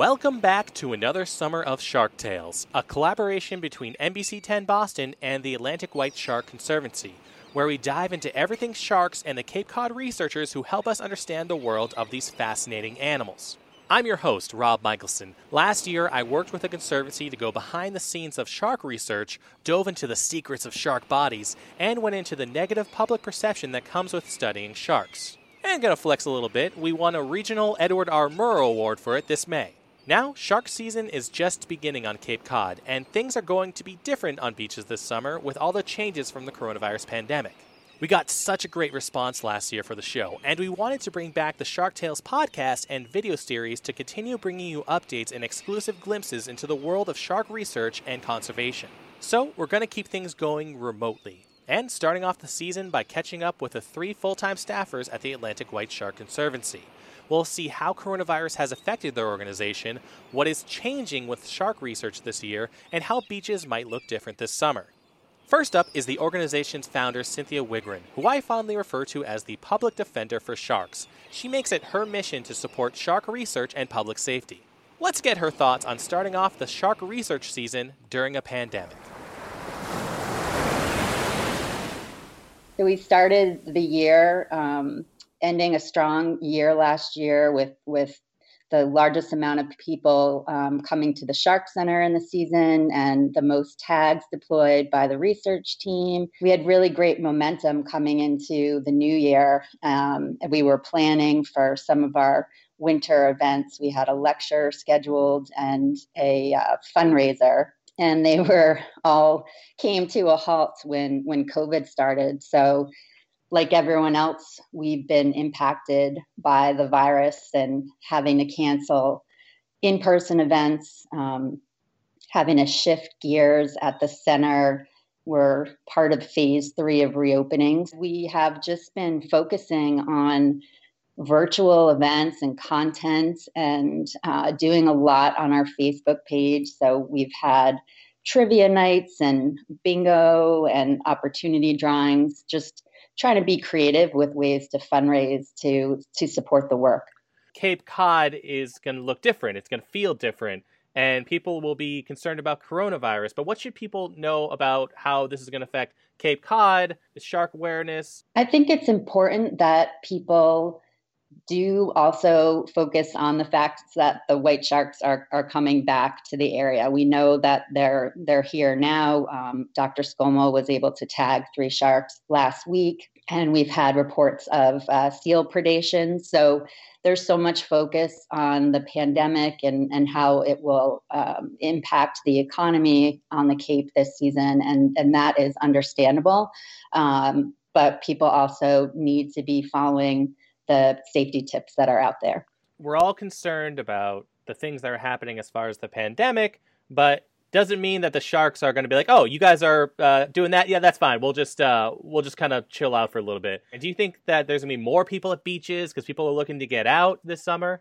Welcome back to another summer of Shark Tales, a collaboration between NBC 10 Boston and the Atlantic White Shark Conservancy, where we dive into everything sharks and the Cape Cod researchers who help us understand the world of these fascinating animals. I'm your host, Rob Michelson. Last year, I worked with the Conservancy to go behind the scenes of shark research, dove into the secrets of shark bodies, and went into the negative public perception that comes with studying sharks. And gonna flex a little bit, we won a regional Edward R. Murrow Award for it this May. Now, shark season is just beginning on Cape Cod, and things are going to be different on beaches this summer with all the changes from the coronavirus pandemic. We got such a great response last year for the show, and we wanted to bring back the Shark Tales podcast and video series to continue bringing you updates and exclusive glimpses into the world of shark research and conservation. So we're going to keep things going remotely, and starting off the season by catching up with the 3 full-time staffers at the Atlantic White Shark Conservancy. We'll see how coronavirus has affected their organization, what is changing with shark research this year, and how beaches might look different this summer. First up is the organization's founder, Cynthia Wigren, who I fondly refer to as the public defender for sharks. She makes it her mission to support shark research and public safety. Let's get her thoughts on starting off the shark research season during a pandemic. So we started the year, ending a strong year last year with the largest amount of people coming to the Shark Center in the season and the most tags deployed by the research team. We had really great momentum coming into the new year. We were planning for some of our winter events. We had a lecture scheduled and a fundraiser, and they were all came to a halt when COVID started. So like everyone else, we've been impacted by the virus and having to cancel in-person events, having to shift gears at the center. We're part of phase 3 of reopenings. We have just been focusing on virtual events and content and doing a lot on our Facebook page. So we've had trivia nights and bingo and opportunity drawings, just trying to be creative with ways to fundraise to support the work. Cape Cod is going to look different. It's going to feel different. And people will be concerned about coronavirus. But what should people know about how this is going to affect Cape Cod, the shark awareness? I think it's important that people do also focus on the fact that the white sharks are coming back to the area. We know that they're here now. Dr. Skomal was able to tag 3 sharks last week, and we've had reports of seal predation. So there's so much focus on the pandemic and how it will impact the economy on the Cape this season, and that is understandable. But people also need to be following the safety tips that are out there. We're all concerned about the things that are happening as far as the pandemic, but doesn't mean that the sharks are going to be like, oh, you guys are doing that? Yeah, that's fine. We'll just kind of chill out for a little bit. And do you think that there's going to be more people at beaches because people are looking to get out this summer?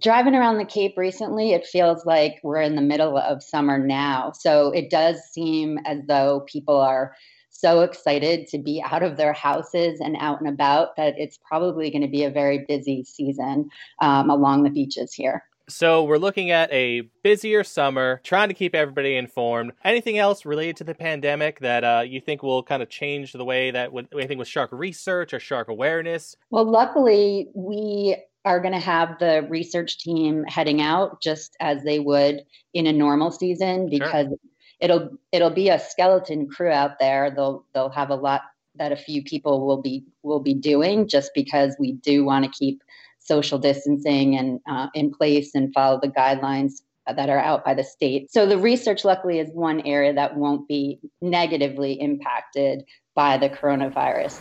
Driving around the Cape recently, it feels like we're in the middle of summer now. So it does seem as though people are so excited to be out of their houses and out and about that it's probably going to be a very busy season along the beaches here. So we're looking at a busier summer, trying to keep everybody informed. Anything else related to the pandemic that you think will kind of change the way that anything with shark research or shark awareness? Well, luckily, we are going to have the research team heading out just as they would in a normal season because It'll be a skeleton crew out there. They'll have a lot that a few people will be doing just because we do want to keep social distancing and in place and follow the guidelines that are out by the state. So the research luckily is one area that won't be negatively impacted by the coronavirus.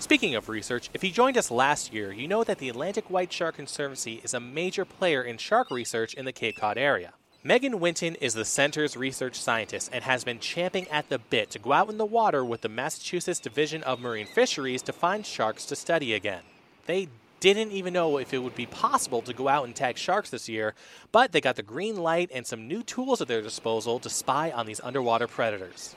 Speaking of research, if you joined us last year, you know that the Atlantic White Shark Conservancy is a major player in shark research in the Cape Cod area. Megan Winton is the center's research scientist and has been champing at the bit to go out in the water with the Massachusetts Division of Marine Fisheries to find sharks to study again. They didn't even know if it would be possible to go out and tag sharks this year, but they got the green light and some new tools at their disposal to spy on these underwater predators.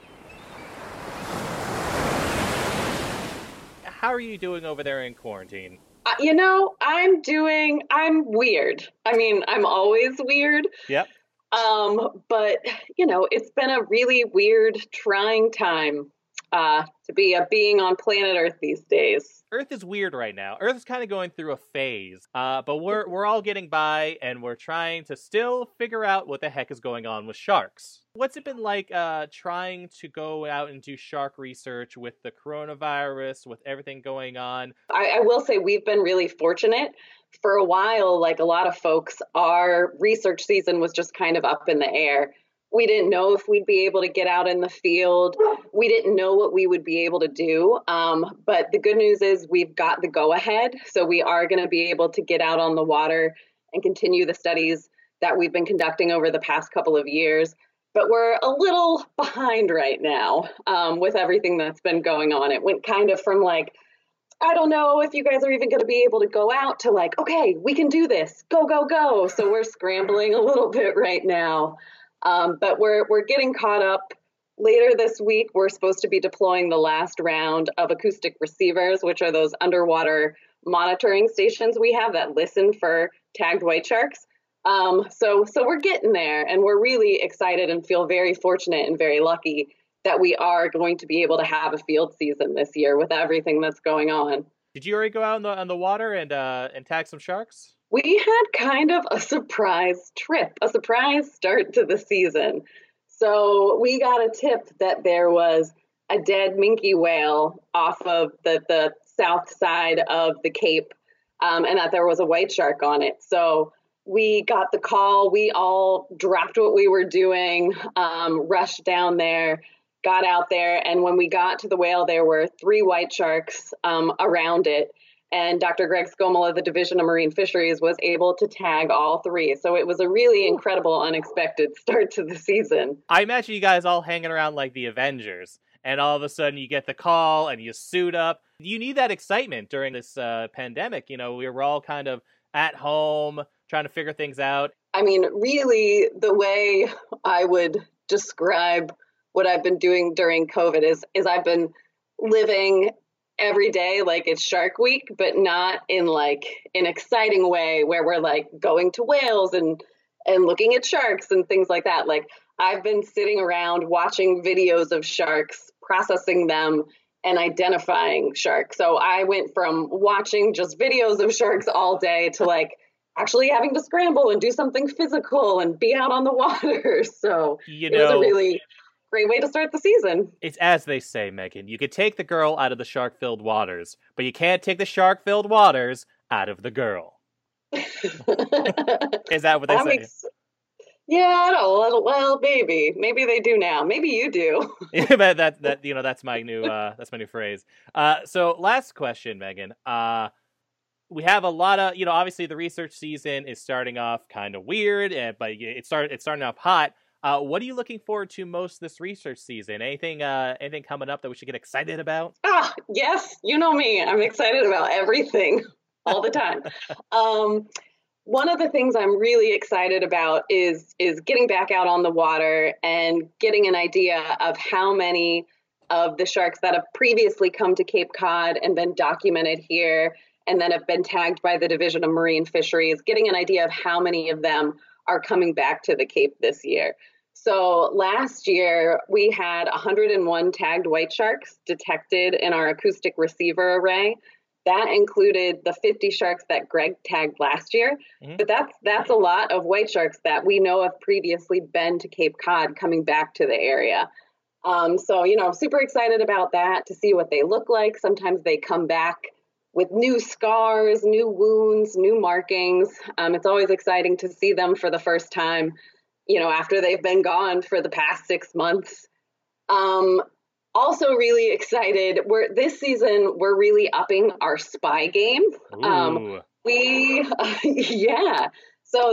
How are you doing over there in quarantine? You know, I'm weird. I mean, I'm always weird. Yep. But, you know, it's been a really weird, trying time to be a being on planet Earth these days. Earth is weird right now. Earth is kind of going through a phase, but we're all getting by, and we're trying to still figure out what the heck is going on with sharks. What's it been like trying to go out and do shark research with the coronavirus, with everything going on? I will say we've been really fortunate. For a while, like a lot of folks, our research season was just kind of up in the air. We didn't know if we'd be able to get out in the field. We didn't know what we would be able to do. But the good news is we've got the go-ahead. So we are going to be able to get out on the water and continue the studies that we've been conducting over the past couple of years. But we're a little behind right now with everything that's been going on. It went kind of from like, I don't know if you guys are even going to be able to go out, to like, okay, we can do this. Go, go, go. So we're scrambling a little bit right now. But we're getting caught up. Later this week, we're supposed to be deploying the last round of acoustic receivers, which are those underwater monitoring stations we have that listen for tagged white sharks. So we're getting there, and we're really excited and feel very fortunate and very lucky that we are going to be able to have a field season this year with everything that's going on. Did you already go out on the water and tag some sharks? We had kind of a surprise trip, a surprise start to the season. So we got a tip that there was a dead minke whale off of the south side of the Cape, and that there was a white shark on it. So we got the call. We all dropped what we were doing, rushed down there, got out there, and when we got to the whale, there were 3 white sharks around it, and Dr. Greg Skomal of the Division of Marine Fisheries was able to tag all 3. So it was a really incredible, unexpected start to the season. I imagine you guys all hanging around like the Avengers, and all of a sudden you get the call and you suit up. You need that excitement during this pandemic. You know, we were all kind of at home trying to figure things out. I mean, really, the way I would describe what I've been doing during COVID is I've been living every day like it's Shark Week, but not in like an exciting way where we're like going to whales and looking at sharks and things like that. Like I've been sitting around watching videos of sharks, processing them and identifying sharks. So I went from watching just videos of sharks all day to like actually having to scramble and do something physical and be out on the water. So it was a really great way to start the season. It's as they say, Megan, you could take the girl out of the shark-filled waters, but you can't take the shark-filled waters out of the girl. Is that what they say? Yeah, I don't. Well, maybe. Maybe they do now. Maybe you do. Yeah, but that's my new phrase. So last question, Megan. We have a lot of, obviously the research season is starting off kind of weird, but it's starting off hot. What are you looking forward to most this research season? Anything coming up that we should get excited about? Ah, yes. You know me. I'm excited about everything all the time. One of the things I'm really excited about is getting back out on the water and getting an idea of how many of the sharks that have previously come to Cape Cod and been documented here and then have been tagged by the Division of Marine Fisheries, getting an idea of how many of them are coming back to the Cape this year. So last year, we had 101 tagged white sharks detected in our acoustic receiver array. That included the 50 sharks that Greg tagged last year. Mm-hmm. But that's a lot of white sharks that we know have previously been to Cape Cod coming back to the area. So I'm super excited about that, to see what they look like. Sometimes they come back with new scars, new wounds, new markings. It's always exciting to see them for the first time, after they've been gone for the past 6 months. Also really excited. This season, we're really upping our spy game. So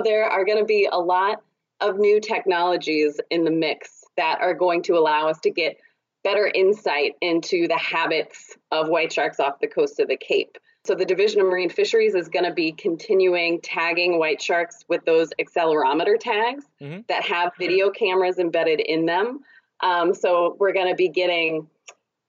there are going to be a lot of new technologies in the mix that are going to allow us to get better insight into the habits of white sharks off the coast of the Cape. So the Division of Marine Fisheries is going to be continuing tagging white sharks with those accelerometer tags that have video cameras embedded in them. So we're going to be getting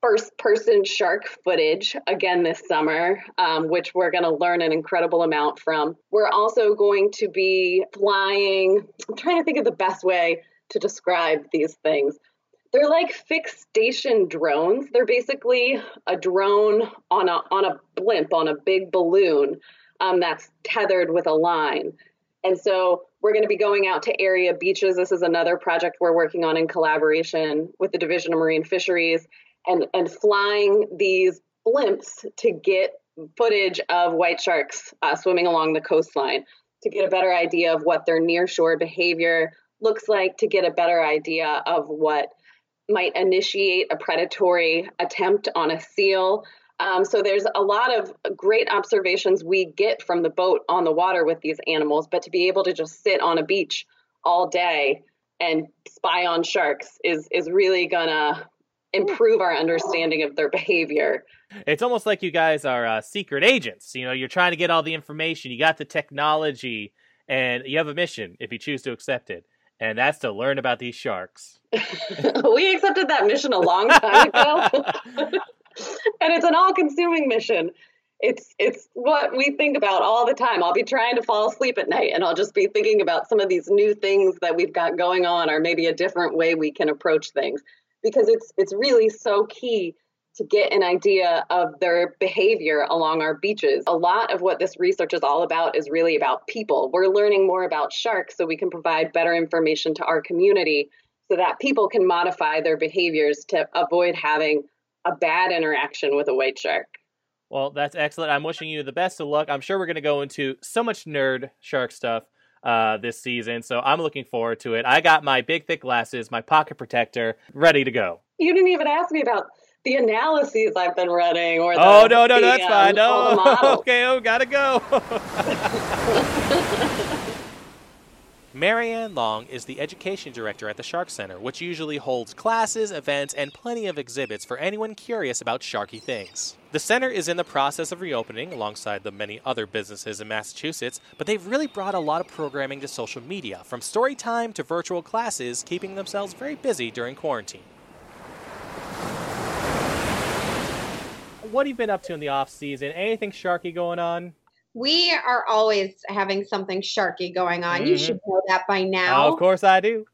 first-person shark footage again this summer, which we're going to learn an incredible amount from. We're also going to be flying. I'm trying to think of the best way to describe these things. They're like fixed station drones. They're basically a drone on a blimp, on a big balloon that's tethered with a line. And so we're going to be going out to area beaches. This is another project we're working on in collaboration with the Division of Marine Fisheries, and flying these blimps to get footage of white sharks swimming along the coastline, to get a better idea of what their nearshore behavior looks like, to get a better idea of what might initiate a predatory attempt on a seal. So there's a lot of great observations we get from the boat on the water with these animals, but to be able to just sit on a beach all day and spy on sharks is really gonna improve our understanding of their behavior. It's almost like you guys are secret agents. You know, you're trying to get all the information. You got the technology, and you have a mission if you choose to accept it. And that's to learn about these sharks. We accepted that mission a long time ago. And it's an all-consuming mission. It's what we think about all the time. I'll be trying to fall asleep at night, and I'll just be thinking about some of these new things that we've got going on, or maybe a different way we can approach things. Because it's really so key to get an idea of their behavior along our beaches. A lot of what this research is all about is really about people. We're learning more about sharks so we can provide better information to our community so that people can modify their behaviors to avoid having a bad interaction with a white shark. Well, that's excellent. I'm wishing you the best of luck. I'm sure we're going to go into so much nerd shark stuff this season, so I'm looking forward to it. I got my big, thick glasses, my pocket protector, ready to go. You didn't even ask me about the analyses I've been running, or no, that's fine. No, okay, gotta go. Marianne Long is the education director at the Shark Center, which usually holds classes, events, and plenty of exhibits for anyone curious about sharky things. The center is in the process of reopening alongside the many other businesses in Massachusetts, but they've really brought a lot of programming to social media, from story time to virtual classes, keeping themselves very busy during quarantine. What have you been up to in the off-season? Anything sharky going on? We are always having something sharky going on. Mm-hmm. You should know that by now. Oh, of course I do.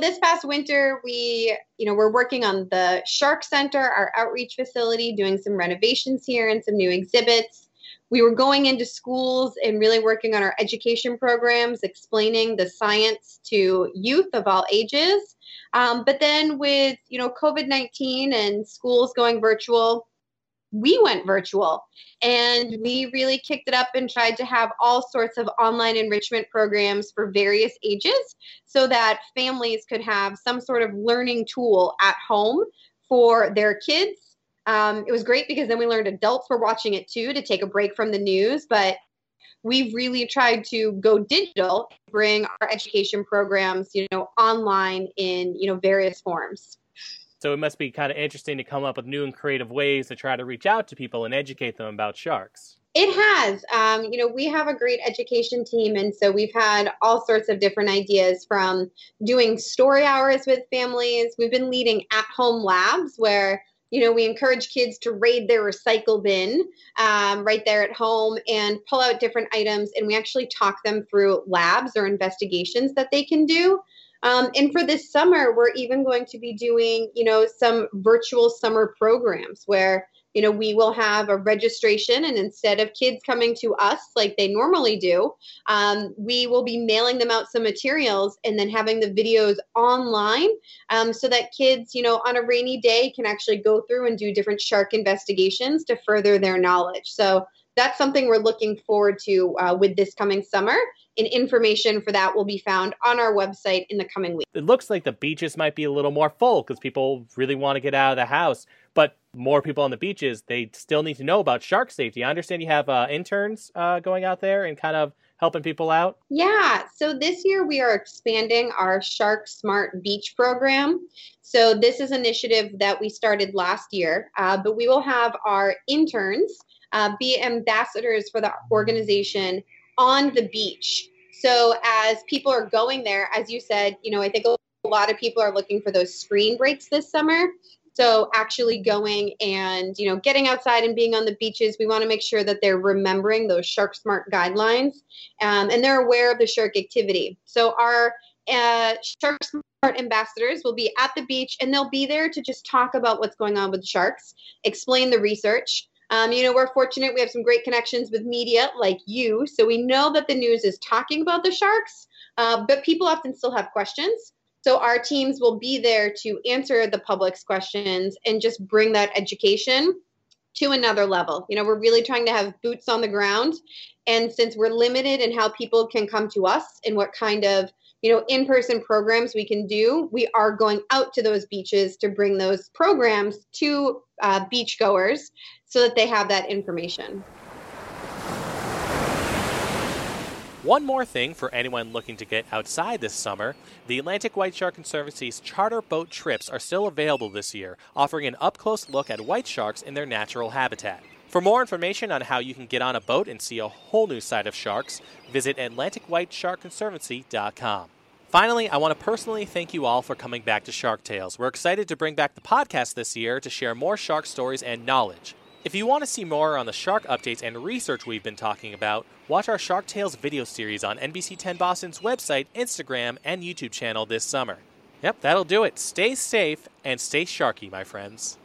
This past winter, we're working on the Shark Center, our outreach facility, doing some renovations here and some new exhibits. We were going into schools and really working on our education programs, explaining the science to youth of all ages. But then with, COVID-19 and schools going virtual, we went virtual, and we really kicked it up and tried to have all sorts of online enrichment programs for various ages so that families could have some sort of learning tool at home for their kids. It was great because then we learned adults were watching it too, to take a break from the news, but we've really tried to go digital, bring our education programs, online in, various forms. So it must be kind of interesting to come up with new and creative ways to try to reach out to people and educate them about sharks. It has. We have a great education team, and so we've had all sorts of different ideas, from doing story hours with families. We've been leading at-home labs where we encourage kids to raid their recycle bin right there at home and pull out different items. And we actually talk them through labs or investigations that they can do. And for this summer, we're even going to be doing, some virtual summer programs where, we will have a registration. And instead of kids coming to us like they normally do, we will be mailing them out some materials and then having the videos online so that kids, on a rainy day can actually go through and do different shark investigations to further their knowledge. So that's something we're looking forward to with this coming summer. And information for that will be found on our website in the coming week. It looks like the beaches might be a little more full because people really want to get out of the house. But more people on the beaches, they still need to know about shark safety. I understand you have interns going out there and kind of helping people out? Yeah. So this year we are expanding our Shark Smart Beach program. So this is an initiative that we started last year, but we will have our interns be ambassadors for the organization on the beach. So as people are going there, as you said, I think a A lot of people are looking for those screen breaks this summer. So actually going and, you know, getting outside and being on the beaches, we want to make sure that they're remembering those Shark Smart guidelines and they're aware of the shark activity. So our Shark Smart ambassadors will be at the beach and they'll be there to just talk about what's going on with sharks, explain the research. You know, we're fortunate we have some great connections with media like you. So we know that the news is talking about the sharks, but people often still have questions. So our teams will be there to answer the public's questions and just bring that education to another level. You know, we're really trying to have boots on the ground. And since we're limited in how people can come to us and what kind of, you know, in-person programs we can do, we are going out to those beaches to bring those programs to beachgoers so that they have that information. One more thing for anyone looking to get outside this summer, the Atlantic White Shark Conservancy's charter boat trips are still available this year, offering an up-close look at white sharks in their natural habitat. For more information on how you can get on a boat and see a whole new side of sharks, visit AtlanticWhiteSharkConservancy.com. Finally, I want to personally thank you all for coming back to Shark Tales. We're excited to bring back the podcast this year to share more shark stories and knowledge. If you want to see more on the shark updates and research we've been talking about, watch our Shark Tales video series on NBC 10 Boston's website, Instagram, and YouTube channel this summer. Yep, that'll do it. Stay safe and stay sharky, my friends.